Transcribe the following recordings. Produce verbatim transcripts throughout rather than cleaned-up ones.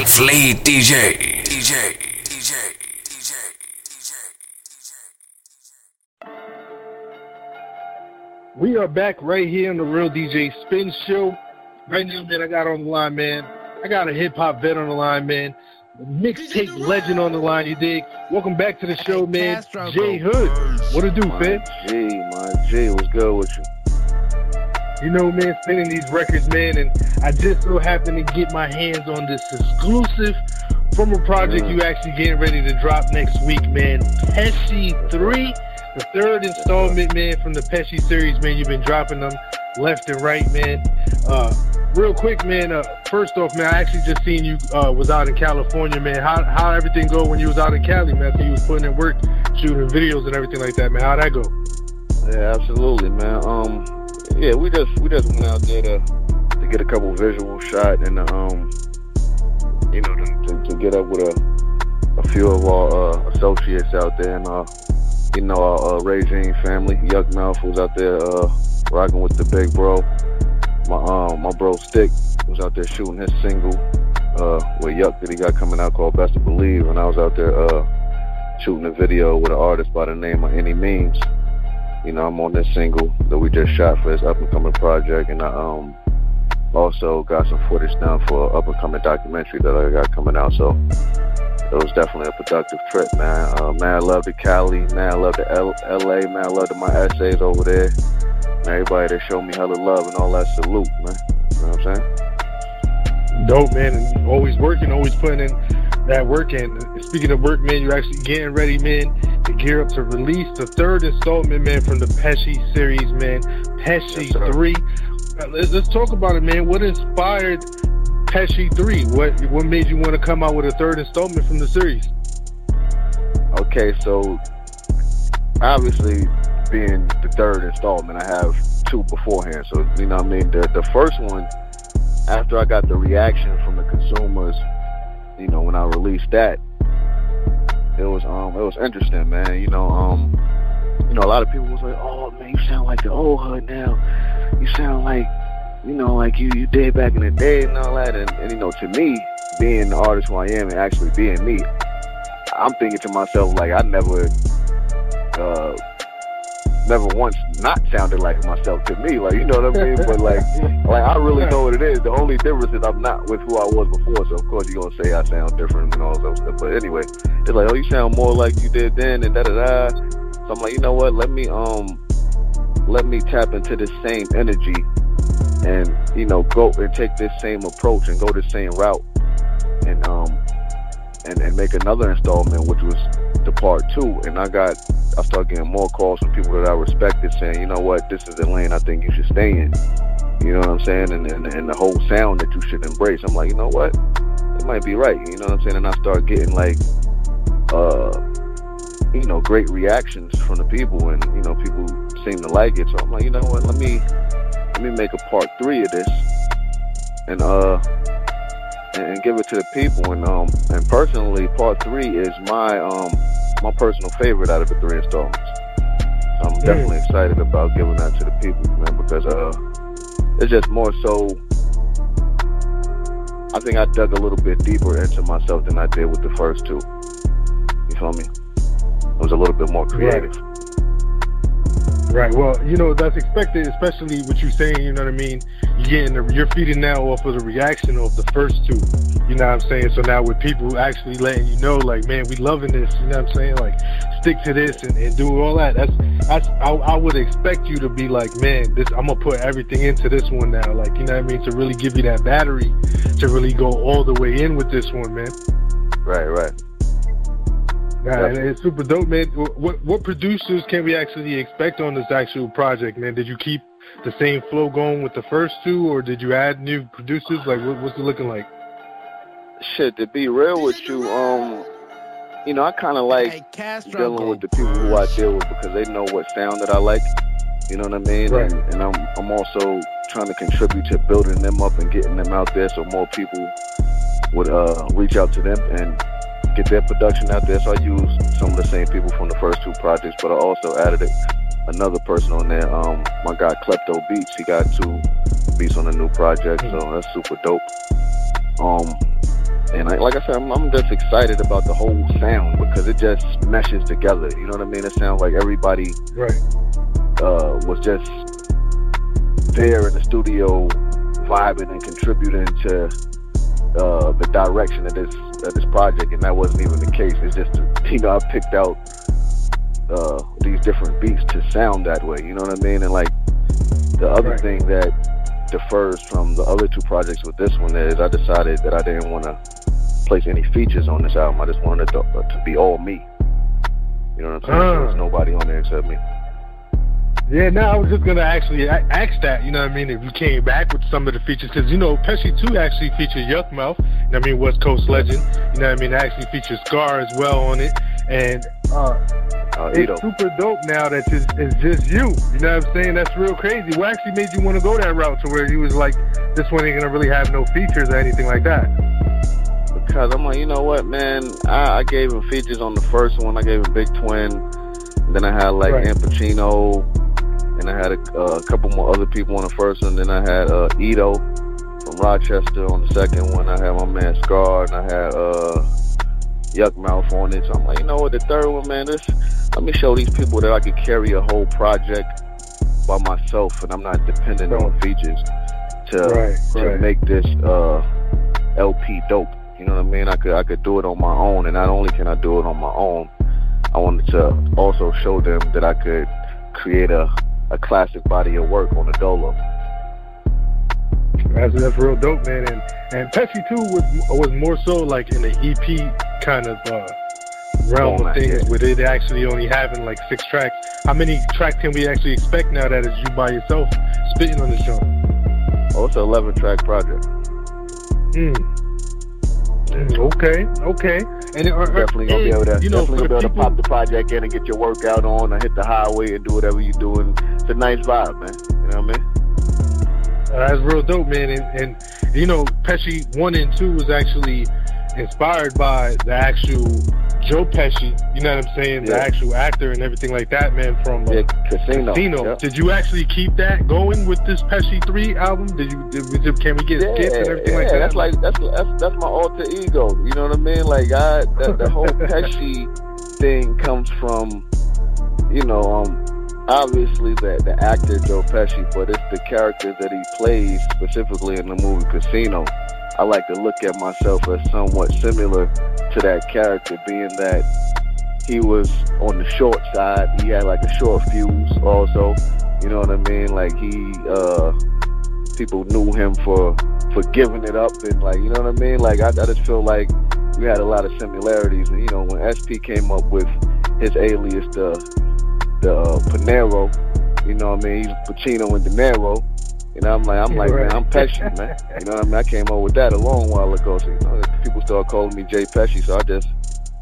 Fleet D J. D J. D J. D J. D J. D J. We are back right here on the Real D J Spin Show. Right now, man, I got on the line, man. I got a hip-hop vet on the line, man. Mixtape legend on the line, you dig? Welcome back to the show, man. J-Hood. What it do, fam? G, my G, what's good with you? You know, man, spinning these records, man, and I just so happened to get my hands on this exclusive from a project mm. you actually getting ready to drop next week, man. Pesci three, the third installment, man, from the Pesci series, man. You've been dropping them left and right, man. Uh, real quick, man, uh, first off, man, I actually just seen you uh, was out in California, man. How how everything go when you was out in Cali, man? I think you was putting in work, shooting videos and everything like that, man. How'd that go? Yeah, absolutely, man. Um... Yeah, we just we just went out there to, to get a couple visual shots and to, um, you know, to, to get up with a, a few of our uh, associates out there and uh, you know, our uh, Regine family. Yukmouth was out there uh, rocking with the big bro. My um, my bro Stick was out there shooting his single uh, with Yuck that he got coming out called Best to Believe, and I was out there uh, shooting a video with an artist by the name of Any Means. You know, I'm on this single that we just shot for this up-and-coming project, and I um, also got some footage done for an up-and-coming documentary that I got coming out, so it was definitely a productive trip, man. Uh, man, I love to Cali, man, I love to L A, man, I love to my essays over there. Man, everybody that showed me hella love and all that, salute, man. You know what I'm saying? Dope, man, and always working, always putting in that work. And speaking of work, man, you're actually getting ready, man, to gear up to release the third installment, man, from the Pesci series, man. Pesci yes, three. Let's, let's talk about it, man. What inspired Pesci three? What what made you want to come out with a third installment from the series? Okay, so obviously being the third installment, I have two beforehand. So you know what I mean? The the first one, after I got the reaction from the consumers, you know, when I released that, it was um, it was interesting, man. You know, um, you know, a lot of people was like, "Oh man, you sound like the old Hood now. You sound like, you know, like you, you did back in the day and all that." And, and you know, to me, being the artist who I am and actually being me, I'm thinking to myself like, I never, uh, never once not sounded like myself to me. Like, you know what I mean? But like, like I really know what it is. The only difference is I'm not with who I was before. So of course you're gonna say I sound different and all that stuff. But anyway, it's like, oh, you sound more like you did then and da da da. So I'm like, you know what? Let me um, let me tap into this same energy and you know go and take this same approach and go the same route and um, and and make another installment, which was the part two. And I got. I started getting more calls from people that I respected saying, you know what, this is the lane I think you should stay in. You know what I'm saying? And, and, and the whole sound that you should embrace. I'm like, you know what? It might be right. You know what I'm saying? And I started getting like, uh, you know, great reactions from the people and, you know, people seem to like it. So I'm like, you know what? Let me, let me make a part three of this and, uh, and give it to the people. And, um, and personally, part three is my, um, my personal favorite out of the three installments. So I'm definitely mm. excited about giving that to the people, man, because uh, it's just more so, I think I dug a little bit deeper into myself than I did with the first two. You feel me? It was a little bit more creative. Right, right. Well, you know, that's expected, especially what you're saying, you know what I mean? You're, getting the, you're feeding now off of the reaction of the first two. You know what I'm saying? So now with people actually letting you know, like, man, we loving this. You know what I'm saying? Like, stick to this and, and do all that. That's, that's I, I would expect you to be like, man, this, I'm going to put everything into this one now. Like, you know what I mean? To really give you that battery to really go all the way in with this one, man. Right, right. Nah, yeah. It's super dope, man. What, what producers can we actually expect on this actual project, man? Did you keep the same flow going with the first two, or did you add new producers? Like, what, what's it looking like? Shit, to be real with you, um, you know, I kind of like dealing with the people who I deal with because they know what sound that I like. You know what I mean? Right. And, and I'm I'm also trying to contribute to building them up and getting them out there so more people would uh, reach out to them and get their production out there. So I used some of the same people from the first two projects, but I also added another person on there. Um, my guy Klepto Beats, he got two beats on a new project, so that's super dope. Um. And I, like I said, I'm, I'm just excited about the whole sound because it just meshes together. You know what I mean? It sounds like everybody right. uh, was just there in the studio, vibing and contributing to uh, the direction of this of this project, and that wasn't even the case. It's just, you know, I picked out uh, these different beats to sound that way. You know what I mean? And like the other right. thing that differs from the other two projects with this one is I decided that I didn't want to place any features on this album. I just wanted it to, uh, to be all me. You know what I'm saying? Uh, so there's nobody on there except me. Yeah, no, I was just going to actually ask that, you know what I mean, if you came back with some of the features, because, you know, Pesci too actually featured Yukmouth, you know what I mean, West Coast legend, you know what I mean, actually featured Scar as well on it, and uh, uh, it's Ido. Super dope now that it's, it's just you, you know what I'm saying, that's real crazy. What actually made you want to go that route to where you was like, this one ain't going to really have no features or anything like that? Because I'm like, you know what, man, I, I gave him features on the first one, I gave him Big Twin, then I had like right. Ampacino, and I had a uh, couple more other people on the first one. Then I had uh, Ido from Rochester on the second one. I had my man Scar, and I had uh, Yukmouth on it. So I'm like, you know what, the third one, man, this, let me show these people that I could carry a whole project by myself, and I'm not dependent right. on features to right, to right. make this uh, L P dope. You know what I mean? I could I could do it on my own, and not only can I do it on my own, I wanted to also show them that I could create a a classic body of work on the Dolo. That's, that's real dope, man. And and Pesci too was was more so like in the E P kind of uh, realm oh, of things, head. With it actually only having like six tracks. How many tracks can we actually expect now that it's you by yourself spitting on this joint? Oh, it's an eleven track project. Mm. Mm, okay, okay. And it, or, definitely gonna and, be able to, you know, definitely gonna be able people, to pop the project in and get your workout on, and hit the highway and do whatever you're doing. It's a nice vibe, man. You know what I mean? Uh, that's real dope, man. And, and you know, Pesci one and two was actually inspired by the actual Joe Pesci. You know what I'm saying? Yeah. The actual actor and everything like that, man. From uh, yeah, Casino. Casino. Yep. Did you actually keep that going with this Pesci three album? Did you? Did we just, can we get yeah, skits and everything yeah, like that? Yeah, that's like that's, that's that's my alter ego. You know what I mean? Like I, that, the whole Pesci thing comes from, you know, um, obviously the the actor Joe Pesci, but it's the character that he plays specifically in the movie Casino. I like to look at myself as somewhat similar to that character, being that he was on the short side. He had like a short fuse also, you know what I mean? Like he, uh, people knew him for, for giving it up and like, you know what I mean? Like I, I just feel like we had a lot of similarities. And you know, when S P came up with his alias, the, the uh, Panero, you know what I mean? He's Pacino and De Niro. You know, I'm like, I'm like, right. man, I'm Pesci, man. You know what I mean? I came up with that a long while ago. So, you know, people started calling me Jay Pesci. So I just,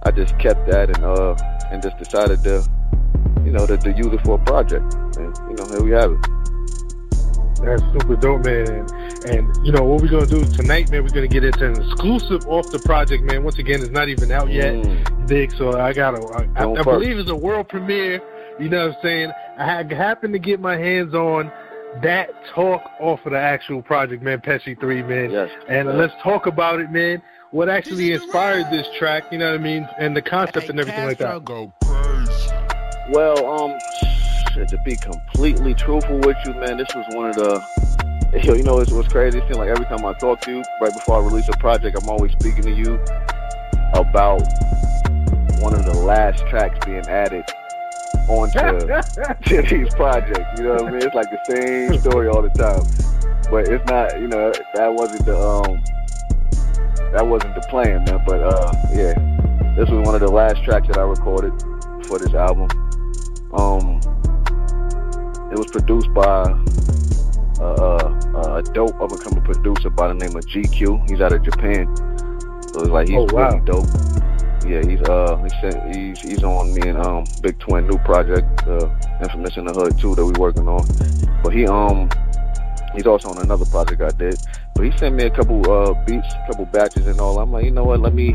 I just kept that and uh, and just decided to, you know, to, to use it for a project. And you know, here we have it. That's super dope, man. And, and you know what we're gonna do tonight, man? We're gonna get into an exclusive off the project, man. Once again, it's not even out yet, mm. Dig. So I gotta, I, I, I believe it's a world premiere. You know what I'm saying? I happened to get my hands on that talk off of the actual project, man, Pesci three, man. Yes, and yes. Let's talk about it, man. What actually inspired this track, you know what I mean? And the concept and everything like that. Well, um, to be completely truthful with you, man, this was one of the, you know, it's what's crazy. It seems like every time I talk to you, right before I release a project, I'm always speaking to you about one of the last tracks being added onto to these projects, you know what I mean? It's like the same story all the time, but it's not, you know, that wasn't the um, that wasn't the plan, man. But uh, yeah, this was one of the last tracks that I recorded for this album. Um, it was produced by uh, a dope up-and-coming producer by the name of G Q. He's out of Japan, so it's like he's oh, wow. really dope. Yeah, he's uh he's, he's he's on me and um Big Twin new project, uh, Infamous in the Hood too, that we working on. But he um he's also on another project I did. But he sent me a couple uh beats, a couple batches and all. I'm like, you know what? Let me.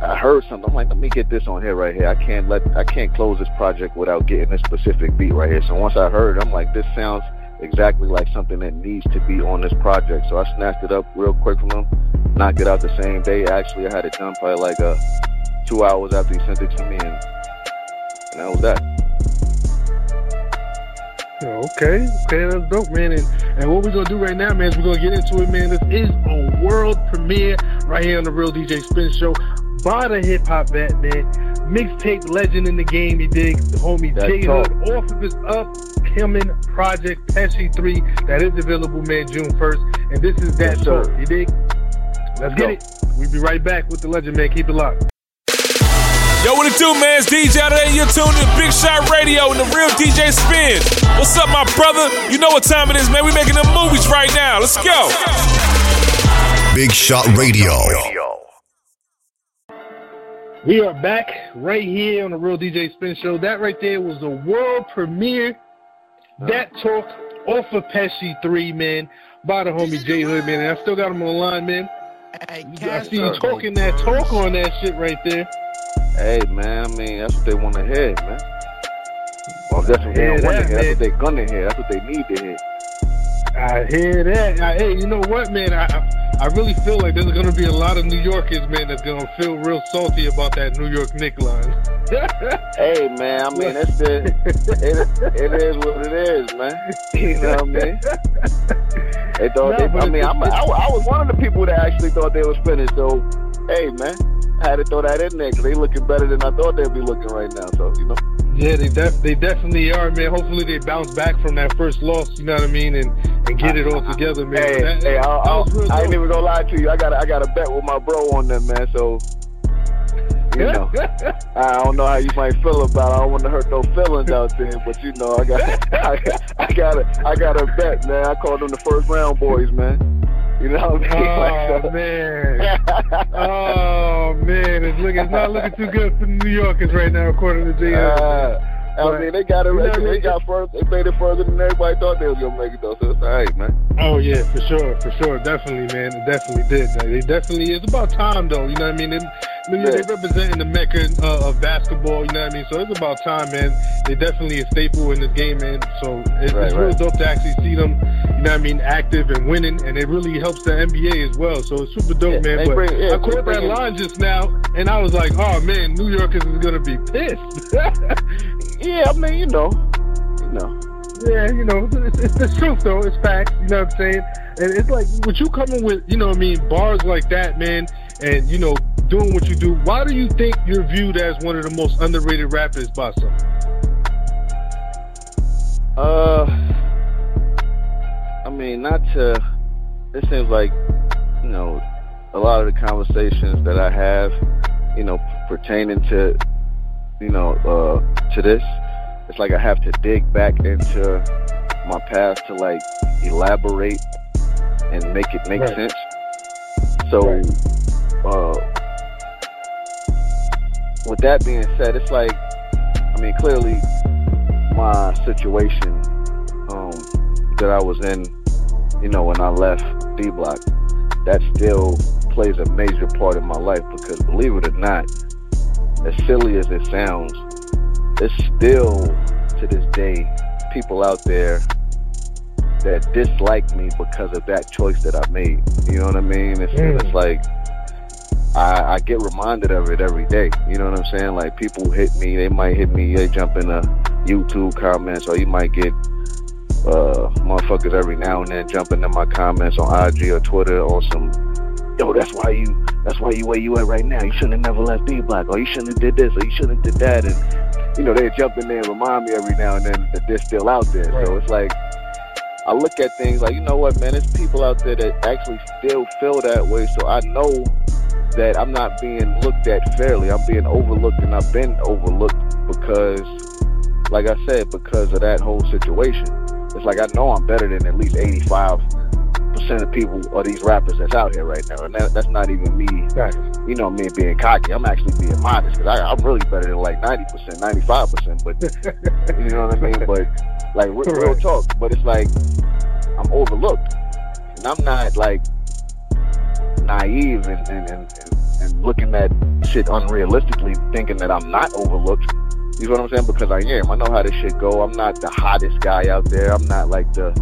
I heard something. I'm like, let me get this on here right here. I can't let I can't close this project without getting this specific beat right here. So once I heard it, I'm like, this sounds exactly like something that needs to be on this project. So I snatched it up real quick from him. knocked it out the same day. Actually, I had it done probably like uh, two hours after he sent it to me, and, and that was that. Okay, okay, that's dope, man. And, and what we're going to do right now, man, is we're going to get into it, man. This is a world premiere right here on The Real D J Spin Show by the hip-hop vet, man. Mixtape legend in the game, you dig? The homie J-Hood off of his upcoming project, Pesci three, that is available, man, June first. And this is that dope, you dig? Let's get it. We'll be right back with the legend, man. Keep it locked. Yo, what it do, man? It's D J out there. You're tuned in to Big Shot Radio and The Real D J Spin. What's up, my brother? You know what time it is, man. We're making them movies right now. Let's go. Big Shot Radio. We are back right here on The Real D J Spin Show. That right there was the world premiere. That talk off of Pesci three, man, by the homie J-Hood, man. And I still got him on the line, man. I see you talking that talk on that shit right there. Hey, man, I mean, that's what they want to hear, man. Well, that's what they don't want to hear. That's what they're going to hear. That's what they need to hear. I hear that. I, hey, you know what, man? I I really feel like there's going to be a lot of New Yorkers, man, that's going to feel real salty about that New York Knick line. Hey, man, I mean, that's the, it, it is what it is, man. You know what I mean? They thought no, they, I mean, I'm, I, I was one of the people that actually thought they was finished, so, hey, man. I had to throw that in there because they looking better than I thought they'd be looking right now. So, you know. Yeah, they def- they definitely are, man. Hopefully they bounce back from that first loss, you know what I mean, and, and get I, it all I, together, man. Hey, that, hey I'll, that I'll, really I ain't dope. Even going to lie to you. I got I got a bet with my bro on them, man. So, you know. I don't know how you might feel about it. I don't want to hurt no feelings out there, but, you know, I got I, I got a, I got a bet, man. I called them the first round boys, man. You know what I mean? Oh, man. Oh, man. It's, look, it's not looking too good for the New Yorkers right now, according to J L. Uh, I mean, they got it. You know, they, they got further, they made it further than everybody thought they was going to make it, though. So it's all right, man. Oh, yeah, for sure. For sure. Definitely, man. It definitely did. It definitely is. It's about time, though. You know what I mean? It, yeah. They're representing the mecca uh, of basketball, you know what I mean? So it's about time, man. They're definitely a staple in this game, man. So it's, right, it's really right. dope to actually see them, you know what I mean, active and winning, and it really helps the N B A as well. So it's super dope, yeah, man. But bring, yeah, I caught that line it. just now, and I was like, oh, man, New Yorkers is going to be pissed. Yeah, I mean, you know, you know. Yeah, you know, it's, it's the truth, though. It's facts, you know what I'm saying? And it's like, what you coming with, you know what I mean, bars like that, man, and, you know, doing what you do, why do you think you're viewed as one of the most underrated rappers by some? Uh, I mean, not to, it seems like, you know, a lot of the conversations that I have, you know, pertaining to, you know, uh, to this, it's like I have to dig back into my past to, like, elaborate and make it make right. sense. So, right. uh, with that being said, it's like, I mean, clearly my situation um, that I was in, you know, when I left D Block, that still plays a major part in my life because, believe it or not, as silly as it sounds, it's still, to this day, people out there that dislike me because of that choice that I made. You know what I mean? It's, mm. it's like... I, I get reminded of it every day. You know what I'm saying? Like, people hit me. They might hit me. They jump in the YouTube comments, or you might get uh, motherfuckers every now and then jumping in my comments on I G or Twitter or some, yo, that's why you, that's why you where you at right now. You shouldn't have never left D Block, or you shouldn't have did this, or you shouldn't have did that. And, you know, they jump in there and remind me every now and then that they're still out there. Right. So it's like, I look at things like, you know what, man, there's people out there that actually still feel that way. So I know that I'm not being looked at fairly. I'm being overlooked, and I've been overlooked because, like I said, because of that whole situation. It's like, I know I'm better than at least eighty-five percent of people or these rappers that's out here right now. And that, that's not even me, you know, me being cocky. I'm actually being modest because I'm really better than like ninety percent, ninety-five percent. But, you know what I mean? But, like, real, real talk. But it's like, I'm overlooked. And I'm not, like, naive and, and, and, and looking at shit unrealistically, thinking that I'm not overlooked. You know what I'm saying? Because I am. I know how this shit go. I'm not the hottest guy out there. I'm not like the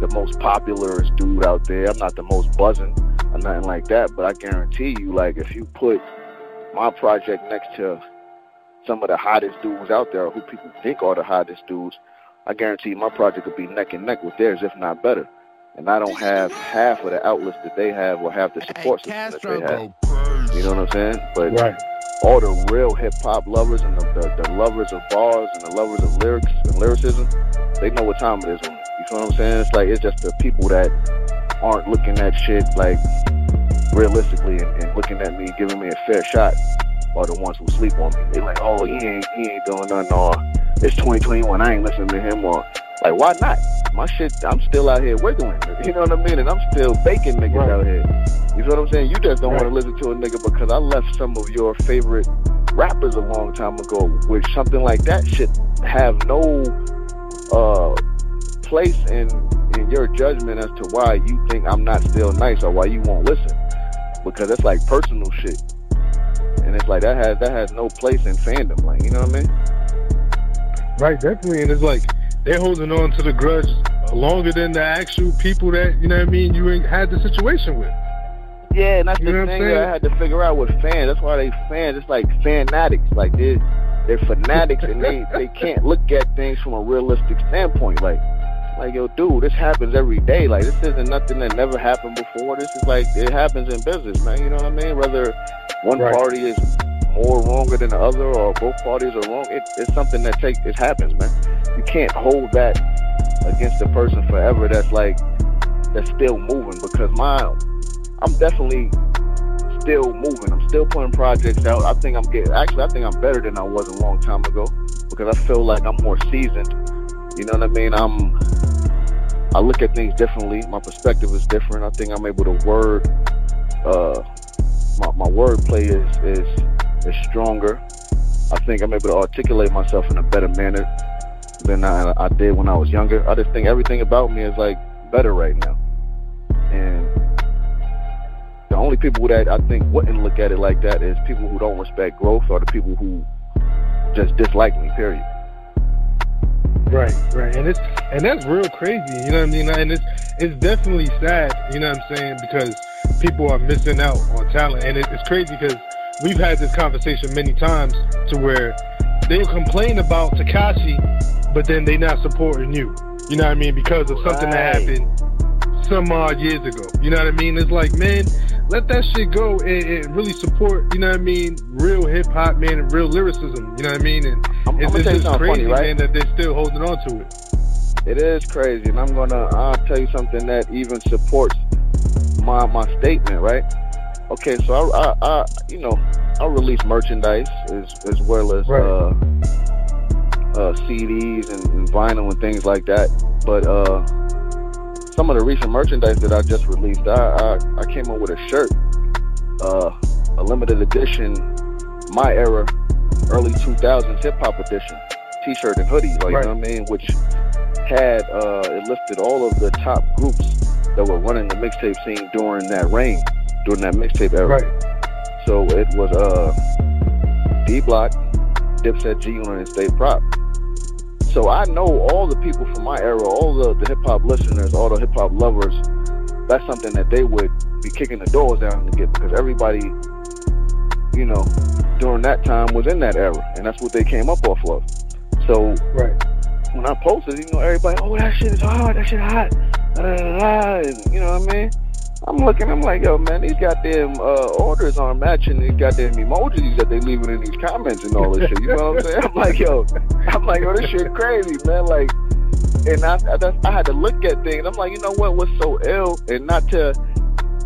the most popularest dude out there. I'm not the most buzzing. or nothing like that. But I guarantee you, like, if you put my project next to some of the hottest dudes out there, or who people think are the hottest dudes, I guarantee my project would be neck and neck with theirs, if not better. And I don't have half of the outlets that they have, or half the support system that they have. You know what I'm saying? But right. all the real hip-hop lovers and the, the, the lovers of bars and the lovers of lyrics and lyricism, they know what time it is. You feel what I'm saying? It's like, it's just the people that aren't looking at shit, like, realistically and, and looking at me, giving me a fair shot, are the ones who sleep on me. They like, oh, he ain't, he ain't doing nothing, or it's twenty twenty-one, I ain't listening to him, or like, why not? My shit, I'm still out here wiggling, you know what I mean? And I'm still baking niggas right. out here. You feel what I'm saying? You just don't right. want to listen to a nigga because I left some of your favorite rappers a long time ago, which something like that should have no uh, place in, in your judgment as to why you think I'm not still nice or why you won't listen. Because it's like personal shit. And it's like, that has that has no place in fandom, like, you know what I mean? Right, definitely. And it's like, they're holding on to the grudge longer than the actual people that, you know what I mean, you ain't had the situation with. Yeah, and that's you the thing that I had to figure out with fans. That's why they fans. It's like fanatics. Like, they're, they're fanatics, and they, they can't look at things from a realistic standpoint. Like, like, yo, dude, this happens every day. Like, this isn't nothing that never happened before. This is like, it happens in business, man. You know what I mean? Whether one right. party is more wronger than the other, or both parties are wrong, it, it's something that takes, it happens, man. You can't hold that against a person forever that's like, that's still moving, because mine, I'm definitely still moving. I'm still putting projects out. I think I'm getting, actually, I think I'm better than I was a long time ago, because I feel like I'm more seasoned. You know what I mean? I'm, I look at things differently. My perspective is different. I think I'm able to word, uh, my, my wordplay is, is, is stronger. I think I'm able to articulate myself in a better manner than I, I did when I was younger. I just think everything about me is like better right now, and the only people that I think wouldn't look at it like that is people who don't respect growth, or the people who just dislike me, period. Right, right. And it's, and that's real crazy, you know what I mean? And it's, it's definitely sad, you know what I'm saying, because people are missing out on talent. And it, it's crazy because we've had this conversation many times to where they complain about Tekashi, but then they not supporting you. You know what I mean? Because of something right. that happened some odd years ago. You know what I mean? It's like, man, let that shit go and, and really support, you know what I mean, real hip-hop, man, and real lyricism. You know what I mean? And I'm, it's, I'm it's just crazy, funny, right? man, that they're still holding on to it. It is crazy. And I'm going to, I'll tell you something that even supports my, my statement, right? Okay, so I, I, I, you know, I release merchandise as as well as right. uh, uh, C Ds and, and vinyl and things like that. But uh, some of the recent merchandise that I just released, I, I, I came up with a shirt, uh, a limited edition, my era, early two thousands hip hop edition, T-shirt and hoodie, like right. you know what I mean, which had uh, it listed all of the top groups that were running the mixtape scene during that reign. During that mixtape era. Right. So it was uh, D Block, Dipset, G Unit, and State Prop. So I know all the people from my era, all the, the hip hop listeners, all the hip hop lovers. That's something that they would be kicking the doors down to get, because everybody, you know, during that time was in that era, and that's what they came up off of. So right. when I posted, you know, everybody, oh, that shit is hard, that shit hot, da, da, da, da, and, you know what I mean? I'm looking, I'm like, yo, man, these goddamn uh, orders aren't matching these goddamn emojis that they leaving in these comments and all this shit. You know what I'm saying? I'm like, yo, I'm like, yo, this shit crazy, man. Like, and I, I, that's, I had to look at things. I'm like, you know what? What's so ill? And not to,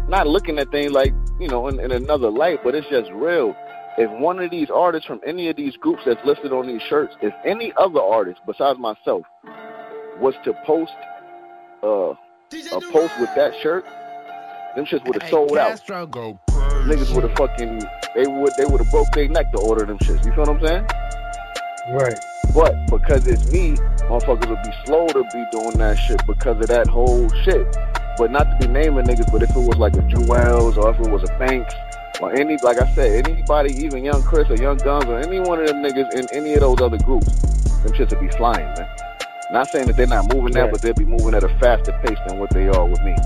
not looking at things like, you know, in, in another light, but it's just real. If one of these artists from any of these groups that's listed on these shirts, if any other artist besides myself was to post uh, a post with that shirt, them shits would have sold out. Niggas would have fucking, they would they would have broke their neck to order them shits. You feel what I'm saying? Right. But because it's me, motherfuckers would be slow to be doing that shit because of that whole shit. But not to be naming niggas, but if it was like a Jewels, or if it was a Banks, or any, like I said, anybody, even Young Chris or Young Guns or any one of them niggas in any of those other groups, them shits would be flying, man. Not saying that they're not moving now, yeah. but they'll be moving at a faster pace than what they are with me.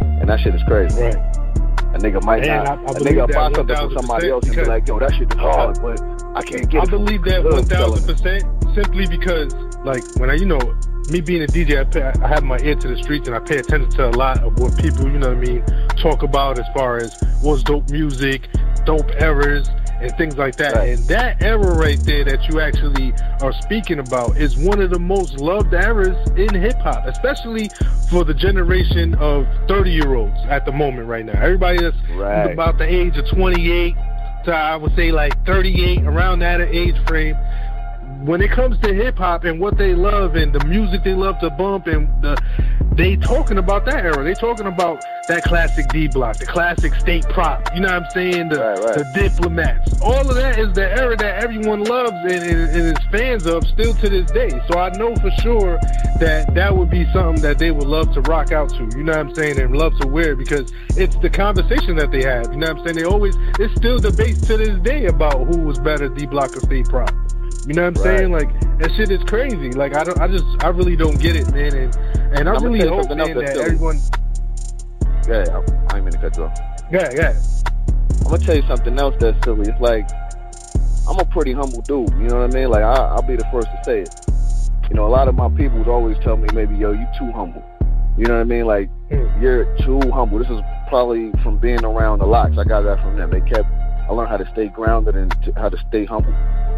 And that shit is crazy. Right. A nigga might and not. I, I a nigga box up to somebody else and be like, yo, that shit is hard, but I can't get I it. I believe that one thousand percent simply because, like, when I, you know, me being a D J, I, pay, I have my ear to the streets and I pay attention to a lot of what people, you know what I mean, talk about as far as what's dope music, dope errors, and things like that. Right. And that error right there that you actually are speaking about is one of the most loved errors in hip-hop, especially for the generation of thirty-year-olds at the moment right now. Everybody that's right. about the age of twenty-eight to, I would say, like thirty-eight, around that age frame. When it comes to hip-hop and what they love and the music they love to bump and the, they talking about that era. They talking about that classic D Block, the classic State Prop, you know what I'm saying, the, right, right. the Diplomats. All of that is the era that everyone loves and, and, and is fans of still to this day. So I know for sure that that would be something that they would love to rock out to, you know what I'm saying, and love to wear because it's the conversation that they have, you know what I'm saying. They always, it's still debates to this day about who was better, D Block or State Prop. You know what I'm right. saying? Like, that shit is crazy. Like, I don't, I just, I really don't get it, man. And, and I I'm really hope, man, that too. everyone. Yeah, I, I ain't mean to cut you off. Yeah, yeah. I'm gonna tell you something else that's silly. It's like, I'm a pretty humble dude. You know what I mean? Like, I, I'll be the first to say it. You know, a lot of my people always tell me, maybe, yo, you too humble. You know what I mean? Like, mm. you're too humble. This is probably from being around the locks. I got that from them. They kept. I learned how to stay grounded and t- how to stay humble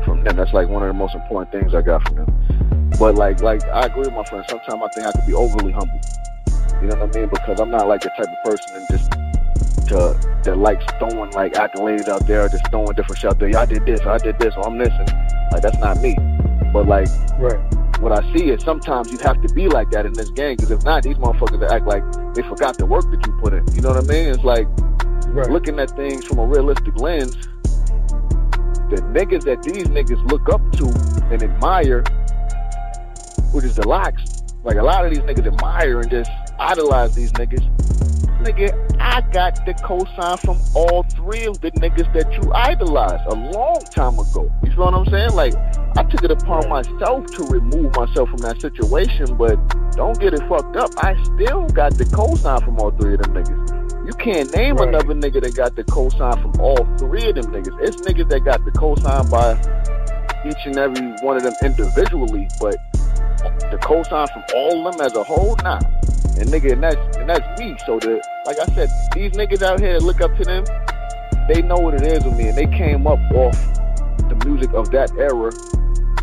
from them. That's like one of the most important things I got from them. But like, like I agree with my friend. Sometimes I think I could be overly humble. You know what I mean? Because I'm not like the type of person that just to, that likes throwing like accolades out there, or just throwing different shit out there. Yeah, I did this, or I did this, or I'm this, and like that's not me. But like, right. what I see is sometimes you have to be like that in this game, because if not, these motherfuckers act like they forgot the work that you put in. You know what I mean? It's like. Right. Looking at things from a realistic lens, the niggas that these niggas look up to and admire, which is the locks, like a lot of these niggas admire and just idolize these niggas. Nigga, I got the cosign from all three of the niggas that you idolized a long time ago. You feel what I'm saying? Like, I took it upon myself to remove myself from that situation, but don't get it fucked up. I still got the cosign from all three of them niggas. You can't name right. another nigga that got the cosign from all three of them niggas. It's niggas that got the cosign by each and every one of them individually, but the cosign from all of them as a whole, nah. And nigga, and that's, and that's me. So the, like I said, these niggas out here that look up to them, they know what it is with me, and they came up off the music of that era.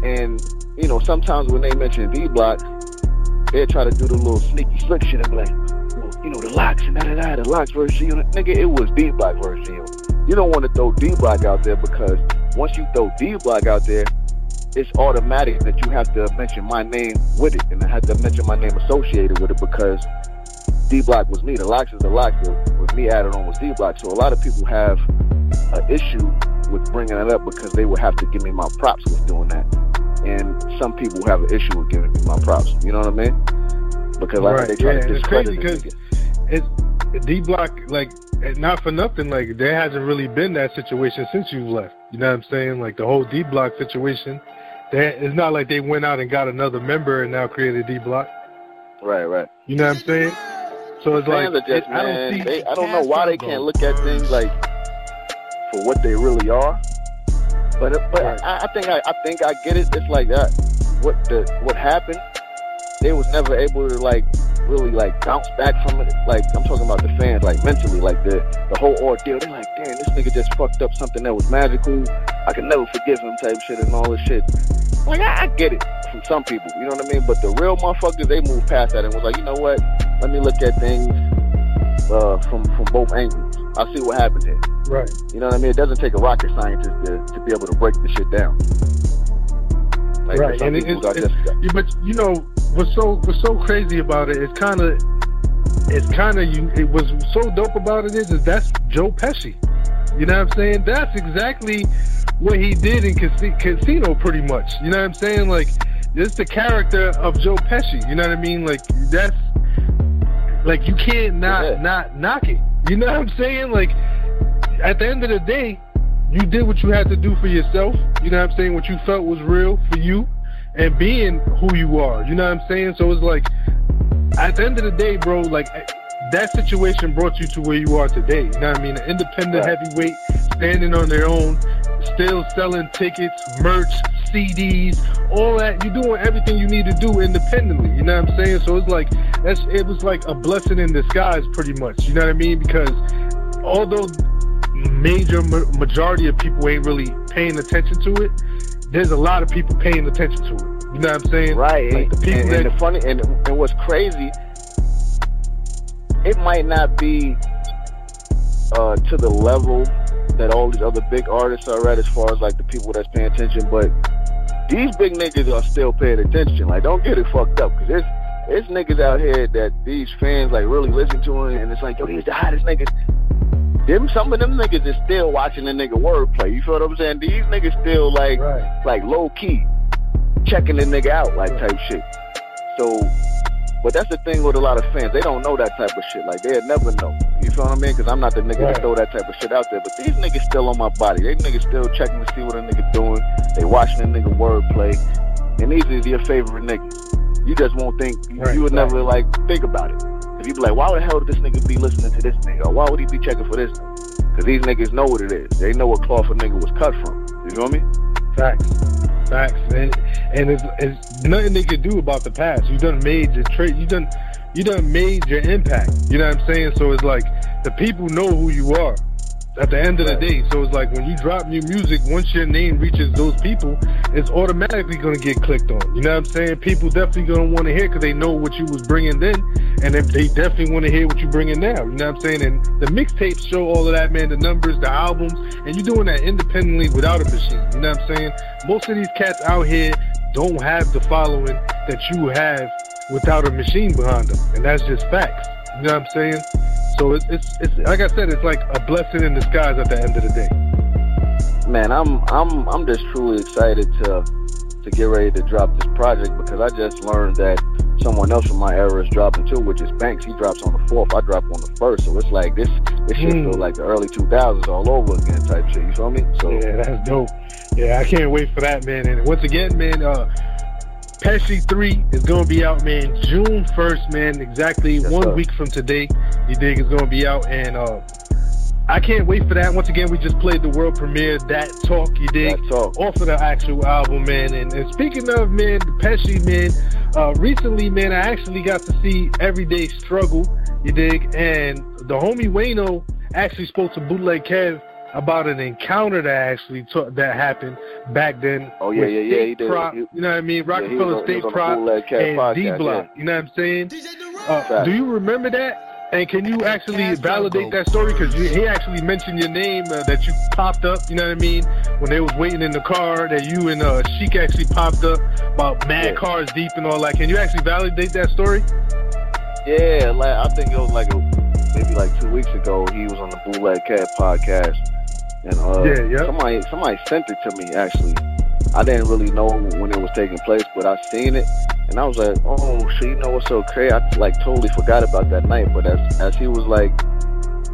And you know, sometimes when they mention D Block, they try to do the little sneaky slick shit and be like, you know, the locks and da-da-da, the locks versus G Unit. Nigga, it was D Block versus G Unit. You don't want to throw D Block out there, because once you throw D Block out there, it's automatic that you have to mention my name with it, and I have to mention my name associated with it, because D Block was me. The locks is the locks, with me added on was D Block. So a lot of people have an issue with bringing it up, because they would have to give me my props with doing that. And some people have an issue with giving me my props. You know what I mean? Because like right. they try yeah, to discredit it. It's D Block, like, not for nothing, like, there hasn't really been that situation since you left. You know what I'm saying? Like, the whole D Block situation, that it's not like they went out and got another member and now created D Block. Right, right. You know what I'm saying? So it's like, just, it, man, I don't see, they, I don't know why they can't look at things like for what they really are. But but right. I, I think I, I think I get it. It's like that. What the what happened? They was never able to like. really like bounce back from it. Like, I'm talking about the fans, like mentally, like the the whole ordeal. They're like, damn, this nigga just fucked up something that was magical. I can never forgive him type shit and all this shit. Like, I, I get it from some people, you know what I mean? But the real motherfuckers, they moved past that and was like, you know what? Let me look at things uh, from from both angles. I see what happened here. Right. You know what I mean? It doesn't take a rocket scientist to to be able to break the shit down. Like, right. And it, it, it, just, it, but you know what's so what's so crazy about it? It's kind of it's kind of it was so dope about it is is that's Joe Pesci. You know what I'm saying? That's exactly what he did in Casino, pretty much. You know what I'm saying? Like, it's the character of Joe Pesci. You know what I mean? Like, that's like you can't not yeah. not knock it. You know what I'm saying? Like, at the end of the day, you did what you had to do for yourself. You know what I'm saying? What you felt was real for you and being who you are. You know what I'm saying? So it's like, at the end of the day, bro, like, that situation brought you to where you are today. You know what I mean? An independent right. heavyweight standing on their own, still selling tickets, merch, C Ds, all that. You're doing everything you need to do independently. You know what I'm saying? So it's like that's it was like a blessing in disguise, pretty much. You know what I mean? Because although major majority of people ain't really paying attention to it, there's a lot of people paying attention to it. You know what I'm saying? Right. Like the people and, that- and the funny and, and what's crazy, it might not be uh, to the level that all these other big artists are at, as far as like the people that's paying attention, but these big niggas are still paying attention. Like, don't get it fucked up, because there's, there's niggas out here that these fans like really listen to, and, and it's like, yo, he's the hottest niggas. Them, some of them niggas is still watching the nigga wordplay. You feel what I'm saying? These niggas still like, right. like low key checking the nigga out, like type shit. So, but that's the thing with a lot of fans. They don't know that type of shit. Like, they'll never know. You feel what I mean? Because I'm not the nigga right. to throw that type of shit out there. But these niggas still on my body. They niggas still checking to see what a nigga doing. They watching a nigga wordplay. And these is your favorite niggas. You just won't think, right, you would right. never like think about it. If you be like, why the hell did this nigga be listening to this nigga? Or why would he be checking for this nigga? Because these niggas know what it is. They know what cloth a nigga was cut from. You feel me? Facts. Facts, and and it's, it's nothing they could do about the past. You done made your trade. You done you done made your impact. You know what I'm saying? So it's like the people know who you are at the end of right. the day. So it's like when you drop new music, once your name reaches those people, it's automatically gonna get clicked on. You know what I'm saying? People definitely gonna want to hear, because they know what you was bringing then, and if they definitely want to hear what you bringing now. You know what I'm saying? And the mixtapes show all of that, man. The numbers, the albums, and you doing that independently without a machine. You know what I'm saying? Most of these cats out here don't have the following that you have without a machine behind them, and that's just facts. You know what I'm saying? So it's it's, it's like I said, it's like a blessing in disguise at the end of the day. Man, I'm I'm I'm just truly excited to to get ready to drop this project, because I just learned that someone else from my era is dropping too, which is Banks. He drops on the fourth, I drop on the first, so it's like this this shit mm. feels like the early two thousands all over again type shit, you feel me? So yeah, that's dope. Yeah, I can't wait for that, man. And once again, man, uh Pesci three is going to be out, man, June first, man, exactly yes, one sir. week from today. You dig, it's going to be out, and uh I can't wait for that. Once again, we just played the world premiere, That Talk, you dig? That Talk. Off of the actual album, man. And, and speaking of, man, Pesci, man, uh, recently, man, I actually got to see Everyday Struggle, you dig? And the homie Wayno actually spoke to Bootleg Kev about an encounter that actually t- that happened back then. Oh, yeah, yeah, yeah, he did. Prop, he, you know what I mean? Rockefeller, yeah, State Prop, and D Block, yeah. You know what I'm saying? Uh, do you remember that? And can you actually validate that story? Because he actually mentioned your name, uh, that you popped up, you know what I mean? When they was waiting in the car, that you and uh, Sheik actually popped up about mad yeah. cars deep and all that. Can you actually validate that story? Yeah, like I think it was like a, maybe like two weeks ago, he was on the Bootleg Cat podcast. And uh, yeah, yeah. somebody somebody sent it to me, actually. I didn't really know when it was taking place, but I seen it, and I was like, oh, shit, you know what's so crazy? I, like, totally forgot about that night, but as as he was, like,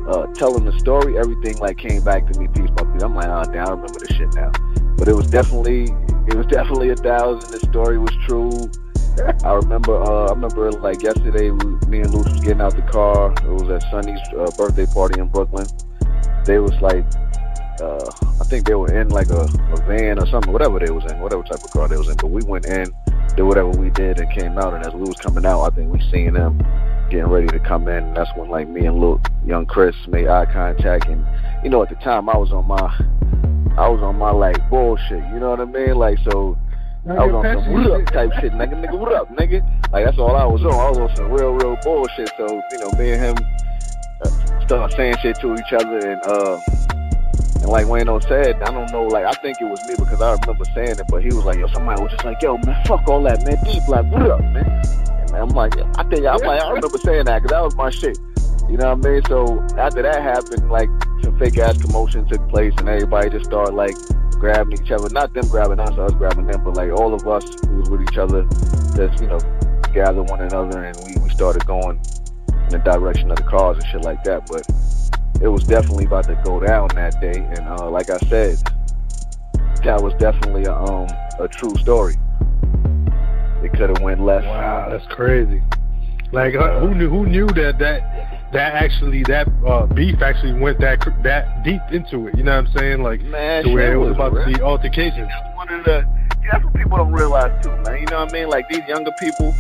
uh, telling the story, everything, like, came back to me piece by piece. I'm like, oh, damn, I remember this shit now. But it was definitely, it was definitely a thousand. The story was true. I remember, uh, I remember, like, yesterday, we, me and Luce was getting out the car. It was at Sonny's uh, birthday party in Brooklyn. They was, like... Uh, I think they were in like a, a van or something, whatever they was in, whatever type of car they was in. But we went in, did whatever we did, and came out. And as we was coming out, I think we seen them getting ready to come in. And that's when like me and little young Chris made eye contact. And you know, at the time, I was on my, I was on my like bullshit. You know what I mean? Like so, nigga, I was on some what up type shit, nigga, nigga, what up, nigga? Like that's all I was on. I was on some real, real bullshit. So you know, me and him uh, started saying shit to each other, and uh. And like Wayno said, I don't know, like, I think it was me because I remember saying it, but he was like, yo, somebody was just like, yo, man, fuck all that, man, D Block, what up, man? And I'm like, I think, I'm like, I remember saying that because that was my shit. You know what I mean? So after that happened, like, some fake-ass commotion took place and everybody just started, like, grabbing each other. Not them grabbing us, us grabbing them, but, like, all of us who was with each other just, you know, gathered one another and we, we started going in the direction of the cars and shit like that, but... It was definitely about to go down that day, and uh, like I said, that was definitely a, um, a true story. It could have went left. Wow, that's crazy. Like, uh, who knew? Who knew that that that actually, that uh, beef actually went that that deep into it. You know what I'm saying? Like, man, the way it was, was about to be altercation. That's one of the, that's what people don't realize too, man. You know what I mean? Like, these younger people,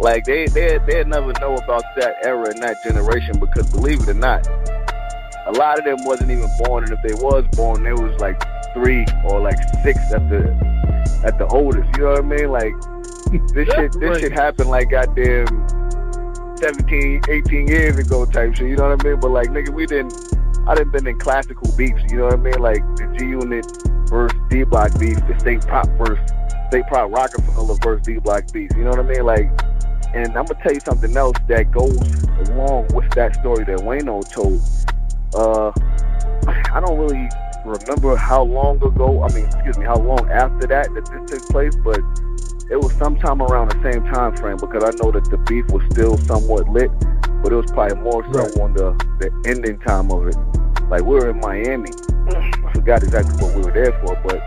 like they they they never know about that era and that generation, because believe it or not, a lot of them wasn't even born, and if they was born, they was like three or like six at the at the oldest. You know what I mean? Like, this shit this right. shit happened like goddamn seventeen, eighteen years ago type shit, you know what I mean? But like, nigga, we didn't, I done been in classical beefs, you know what I mean? Like the G Unit versus D Block beef, the State Prop versus State Prop Rockefeller versus D Block beef, you know what I mean? Like, and I'm gonna tell you something else that goes along with that story that Wayno told. Uh, I don't really remember how long ago, I mean, excuse me, how long after that that this took place, but it was sometime around the same time frame, because I know that the beef was still somewhat lit, but it was probably more so right. on the, the ending time of it. Like, we were in Miami. I forgot exactly what we were there for, but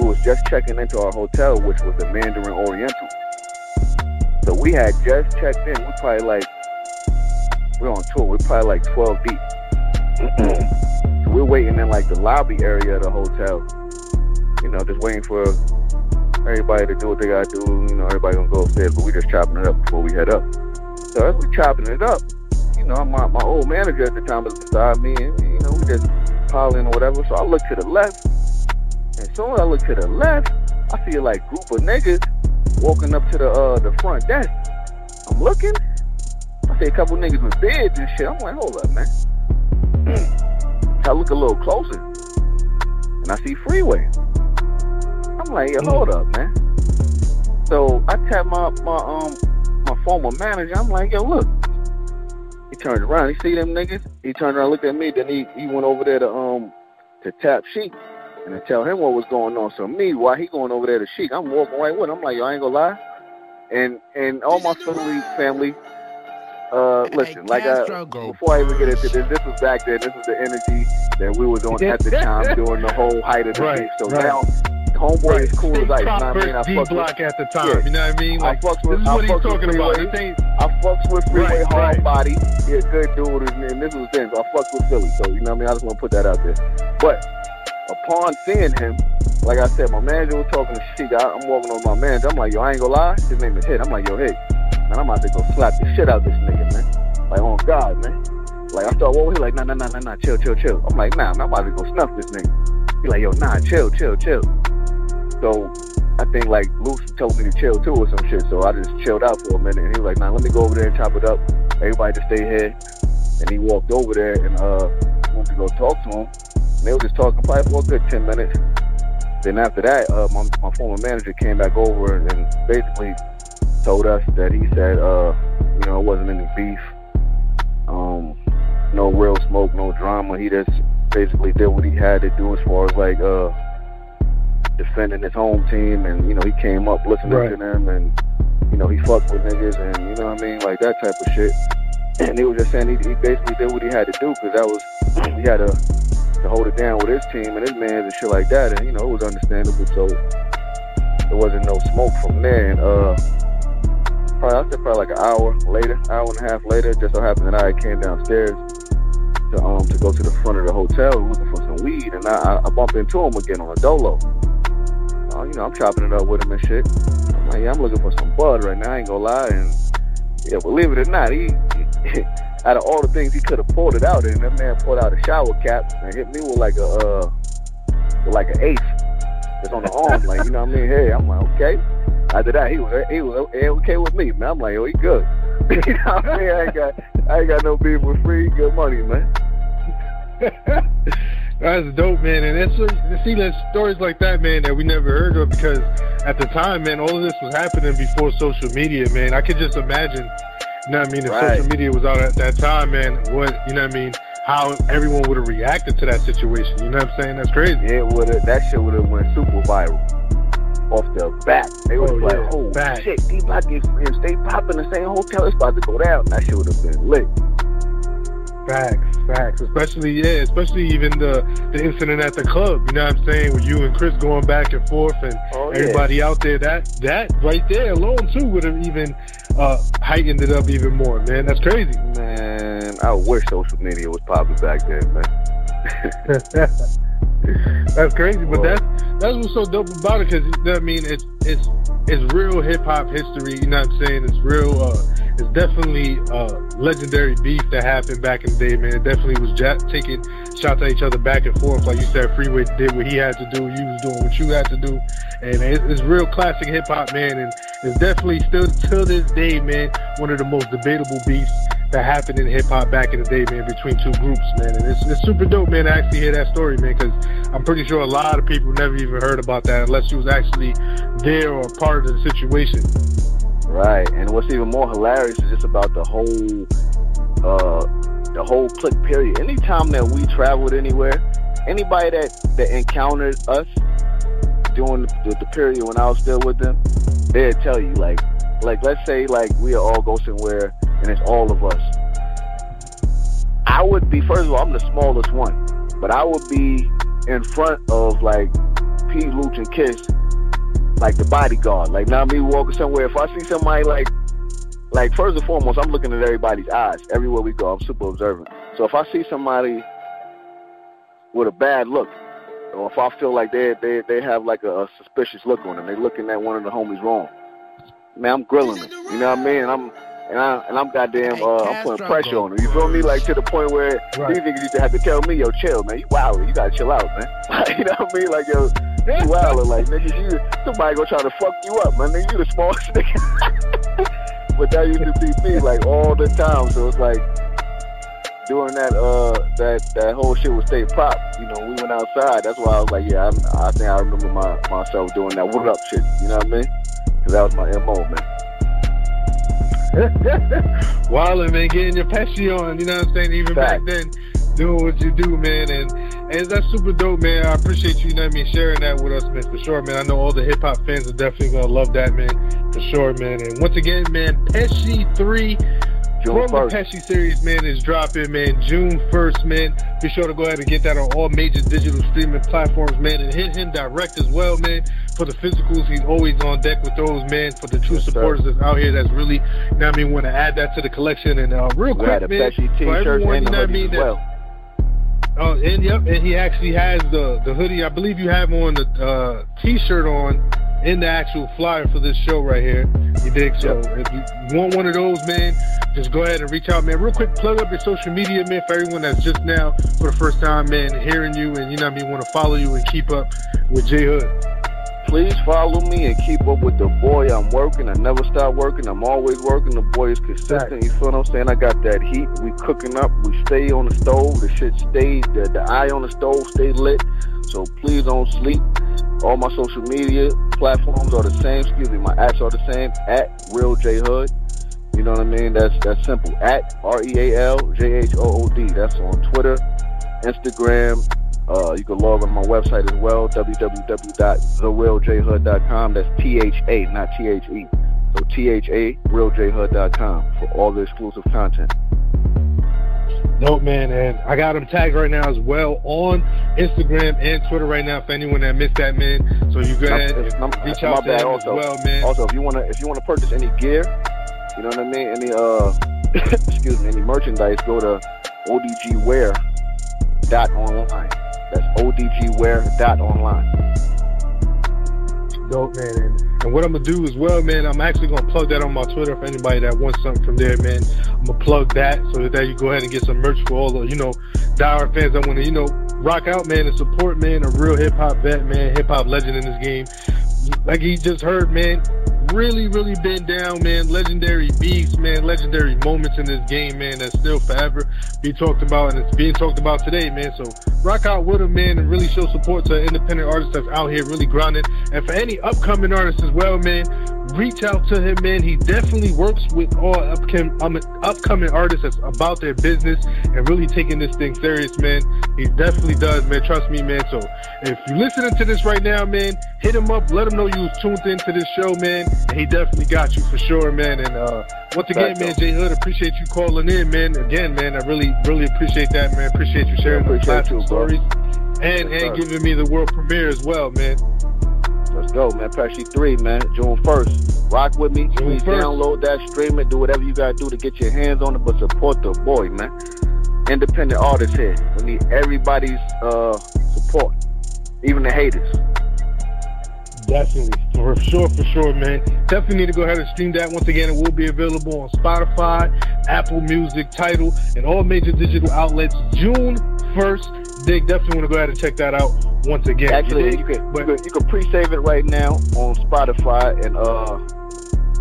we was just checking into our hotel, which was the Mandarin Oriental. So we had just checked in. We probably like, we're on tour. We're probably like twelve deep. So we're waiting in like the lobby area of the hotel. You know, just waiting for everybody to do what they gotta do, you know, everybody gonna go upstairs, but we just chopping it up before we head up. So as we chopping it up, you know, my my old manager at the time was beside me, and you know, we just piling or whatever. So I look to the left, and as soon as I look to the left, I see like group of niggas walking up to the uh the front desk. I'm looking, I see a couple niggas with beards and shit. I'm like, hold up, man. So I look a little closer, and I see Freeway. I'm like, yeah, hold up, man. So I tap my my um my former manager. I'm like, yo, look. He turned around. He see them niggas. He turned around, looked at me. Then he, he went over there to um to tap Sheik and to tell him what was going on. So me, while he going over there to Sheik, I'm walking right with him. I'm like, yo, I ain't gonna lie. And and all my family family. Uh, listen, like I, before I even get into this, this was back then. This was the energy that we was on at the time during the whole height of the right, beef. So right. now. Homeboy right. is cool State as ice. Prop, you know what I mean? I D fuck Block with, at the time. Yeah. You know what I mean? Like, I fucks with, this is what I he's talking about. I fucks with Freeway, right, hard right. body. He a good dude, and this was then. So I fucks with Philly. So you know what I mean? I just want to put that out there. But upon seeing him, like I said, my manager was talking to shit. I, I'm walking over my manager. I'm like, yo, I ain't gonna lie. His name is Hit. I'm like, yo, Hit, man, I'm about to go slap the shit out of this nigga, man. Like, oh God, man. Like, I start walking. He's like, nah, nah, nah, nah, nah, chill, chill, chill. I'm like, nah, man, I'm about to go snuff this nigga. He's like, yo, nah, chill, chill, chill. So I think like Luce told me to chill too or some shit. So I just chilled out for a minute, and he was like, "Nah, let me go over there and chop it up. Everybody just stay here." And he walked over there and uh went to go talk to him. And they were just talking probably for a good ten minutes. Then after that, uh, my, my former manager came back over and basically told us that he said, uh, you know, it wasn't any beef, um, no real smoke, no drama. He just basically did what he had to do as far as like. Uh, defending his home team, and you know, he came up listening right. to them, and you know, he fucked with niggas, and you know what I mean, like that type of shit. And he was just saying he, he basically did what he had to do, because that was, he had to, to hold it down with his team and his mans and shit like that, and you know, it was understandable. So there wasn't no smoke from there. And uh probably, I said probably like an hour later, hour and a half later, just so happened that I came downstairs to um to go to the front of the hotel looking for some weed, and I, I bumped into him again on a dolo. You know, I'm chopping it up with him and shit. I'm like, yeah, I'm looking for some bud right now, I ain't gonna lie. And yeah, believe it or not, he, he out of all the things he could have pulled it out in, that man pulled out a shower cap and hit me with like a uh, with like an ace that's on the arm, like, you know what I mean? Hey, I'm like, okay. After that, he was he was okay with me, man. I'm like, yo, he good. You know what I mean? I ain't got I ain't got no beef with free good money, man. That's dope, man. And it's to see that stories like that, man, that we never heard of, because at the time, man, all of this was happening before social media, man. I could just imagine, you know what I mean, if right. social media was out at that time, man, what, you know what I mean, how everyone would have reacted to that situation. You know what I'm saying? That's crazy. Yeah, it would have, that shit would have went super viral off the bat. They was oh, like, yeah. oh, back. shit, D Block is they popping the same hotel, it's about to go down. That shit would have been lit. Facts, facts, especially, yeah, especially even the, the incident at the club, you know what I'm saying, with you and Chris going back and forth and oh, yeah. everybody out there, that that right there alone, too, would have even uh, heightened it up even more, man. That's crazy. Man. man. I wish social media was popping back then, man. That's crazy, but that's that's what's so dope about it, because I mean, it's it's it's real hip hop history. You know what I'm saying? It's real. Uh, it's definitely uh, legendary beef that happened back in the day, man. It definitely was j- taking shots at each other back and forth, like you said. Freeway did what he had to do. You was doing what you had to do, and it's, it's real classic hip hop, man. And it's definitely still till this day, man, one of the most debatable beefs that happened in hip-hop back in the day, man, between two groups, man. And it's, it's super dope, man, to actually hear that story, man, because I'm pretty sure a lot of people never even heard about that unless you was actually there or part of the situation. Right, and what's even more hilarious is just about the whole uh, the whole clique period. Anytime that we traveled anywhere, anybody that, that encountered us during the, the period when I was still with them, they'd tell you, like, like let's say, like, we all go somewhere and it's all of us. I would be, first of all, I'm the smallest one, but I would be in front of, like, P. Luch and Kiss, like the bodyguard. Like, now me walking somewhere, if I see somebody, like, like first and foremost, I'm looking at everybody's eyes. Everywhere we go, I'm super observant. So if I see somebody with a bad look, or if I feel like they they, they have, like, a, a suspicious look on them, they're looking at one of the homies wrong, man, I'm grilling them. You know what I mean? I'm... And, I, and I'm goddamn, uh, I'm putting pressure on him. You feel me? Like, to the point where right. these niggas used to have to tell me, yo, chill, man. You wild. You gotta chill out, man. You know what I mean? Like, yo, you wild. Like, niggas, you, somebody gonna try to fuck you up, man. Nigga, you the smallest nigga. But that used to be me, like, all the time. So it's like, during that, uh, that, that whole shit with State Prop, you know, we went outside. That's why I was like, yeah, I, I think I remember my, myself doing that what up shit. You know what I mean? Because that was my M O, man. Wildin', man, getting your Pesci on, you know what I'm saying, even Fact. back then, doing what you do, man, and, and that's super dope, man. I appreciate you, you know what I mean, sharing that with us, man, for sure, man. I know all the hip-hop fans are definitely going to love that, man, for sure, man. And once again, man, Pesci three, from the Pesci series, man, is dropping, man, June first, man. Be sure to go ahead and get that on all major digital streaming platforms, man, and hit him direct as well, man. For the physicals, he's always on deck with those, man. For the true yes, supporters sir. that's out here that's really, you know what I mean, want to add that to the collection. And uh, real we quick, man, for everyone, you know what I mean, that, well. uh, and, yep, and he actually has the, the hoodie. I believe you have on the uh, T-shirt on in the actual flyer for this show right here. You dig? So yep. if you want one of those, man, just go ahead and reach out, man. Real quick, plug up your social media, man, for everyone that's just now for the first time, man, hearing you and, you know what I mean, want to follow you and keep up with J-Hood. Please follow me and keep up with the boy. I'm working. I never stop working. I'm always working. The boy is consistent. Right. You feel what I'm saying? I got that heat. We cooking up. We stay on the stove. The shit stays. The, the eye on the stove stay lit. So please don't sleep. All my social media platforms are the same. Excuse me, my apps are the same. At Real J Hood. You know what I mean? That's that's simple. At R E A L J H O O D. That's on Twitter, Instagram. Uh, you can log on my website as well, w w w dot the real j hood dot com. That's T H A, not T H E. So T H A, real j hood dot com for all the exclusive content. Nope, man, and I got him tagged right now as well on Instagram and Twitter right now for anyone that missed that, man. So you go ahead and reach out to him as well, man. Also, if you wanna if you wanna purchase any gear, you know what I mean, any uh excuse me, any merchandise, go to o d g wear dot online. That's o d g wear dot online. Dope, man, and And what I'm going to do as well, man, I'm actually going to plug that on my Twitter for anybody that wants something from there, man. I'm going to plug that so that you go ahead and get some merch for all the, you know, diehard fans that want to, you know, rock out, man, and support, man, a real hip-hop vet, man, hip-hop legend in this game. Like you just heard, man, really, really been down, man, legendary beats, man, legendary moments in this game, man, that's still forever be talked about, and it's being talked about today, man. So rock out with him, man, and really show support to independent artists that's out here really grinding. And for any upcoming artists as well, man, reach out to him, man. He definitely works with all upcom- um, upcoming artists that's about their business and really taking this thing serious, man. He definitely does, man, trust me, man. So if you're listening to this right now, man, hit him up, let him know you was tuned into this show, man. He definitely got you for sure, man. And uh, once again, That's man, J Hood, appreciate you calling in, man. Again, man, I really, really appreciate that, man. Appreciate you sharing yeah, appreciate the classic stories and That's and right. giving me the world premiere as well, man. Let's go, man. Pesci three, man. June first. Rock with me. Please download that, stream it, do whatever you gotta do to get your hands on it, but support the boy, man. Independent artists here. We need everybody's uh, support, even the haters. Definitely. For sure, for sure, man. Definitely need to go ahead and stream that. Once again, it will be available on Spotify, Apple Music, Tidal, and all major digital outlets June first. Dig, definitely want to go ahead and check that out once again. Actually, you, you can, but, you can, you can pre-save it right now on Spotify, and uh,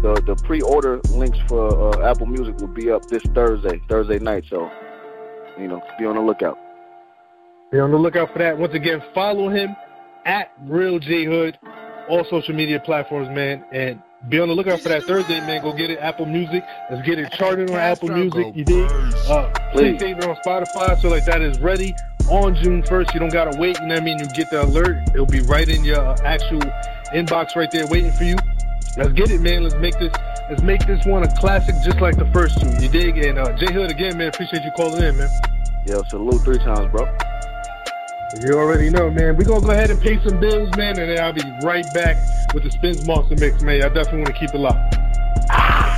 the, the pre-order links for uh, Apple Music will be up this Thursday, Thursday night, so, you know, be on the lookout. Be on the lookout for that. Once again, follow him at Real J Hood, all social media platforms, man, and be on the lookout for that Thursday, man. Go get it, Apple Music. Let's get it charted on Apple Music. You did. Uh, please save it on Spotify so like that is ready on June first. You don't gotta wait. You know what I mean? You get the alert. It'll be right in your uh, actual inbox right there, waiting for you. Let's get it, man. Let's make this. Let's make this one a classic, just like the first two. You dig? And uh, J Hood again, man. Appreciate you calling in, man. Yo, salute three times, bro. You already know, man. We're going to go ahead and pay some bills, man, and then I'll be right back with the Spins Monster Mix, man. I definitely want to keep it locked. Ah.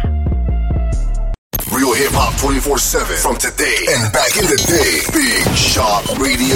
Real hip-hop twenty-four seven from today and back in the day. Big Shot Radio.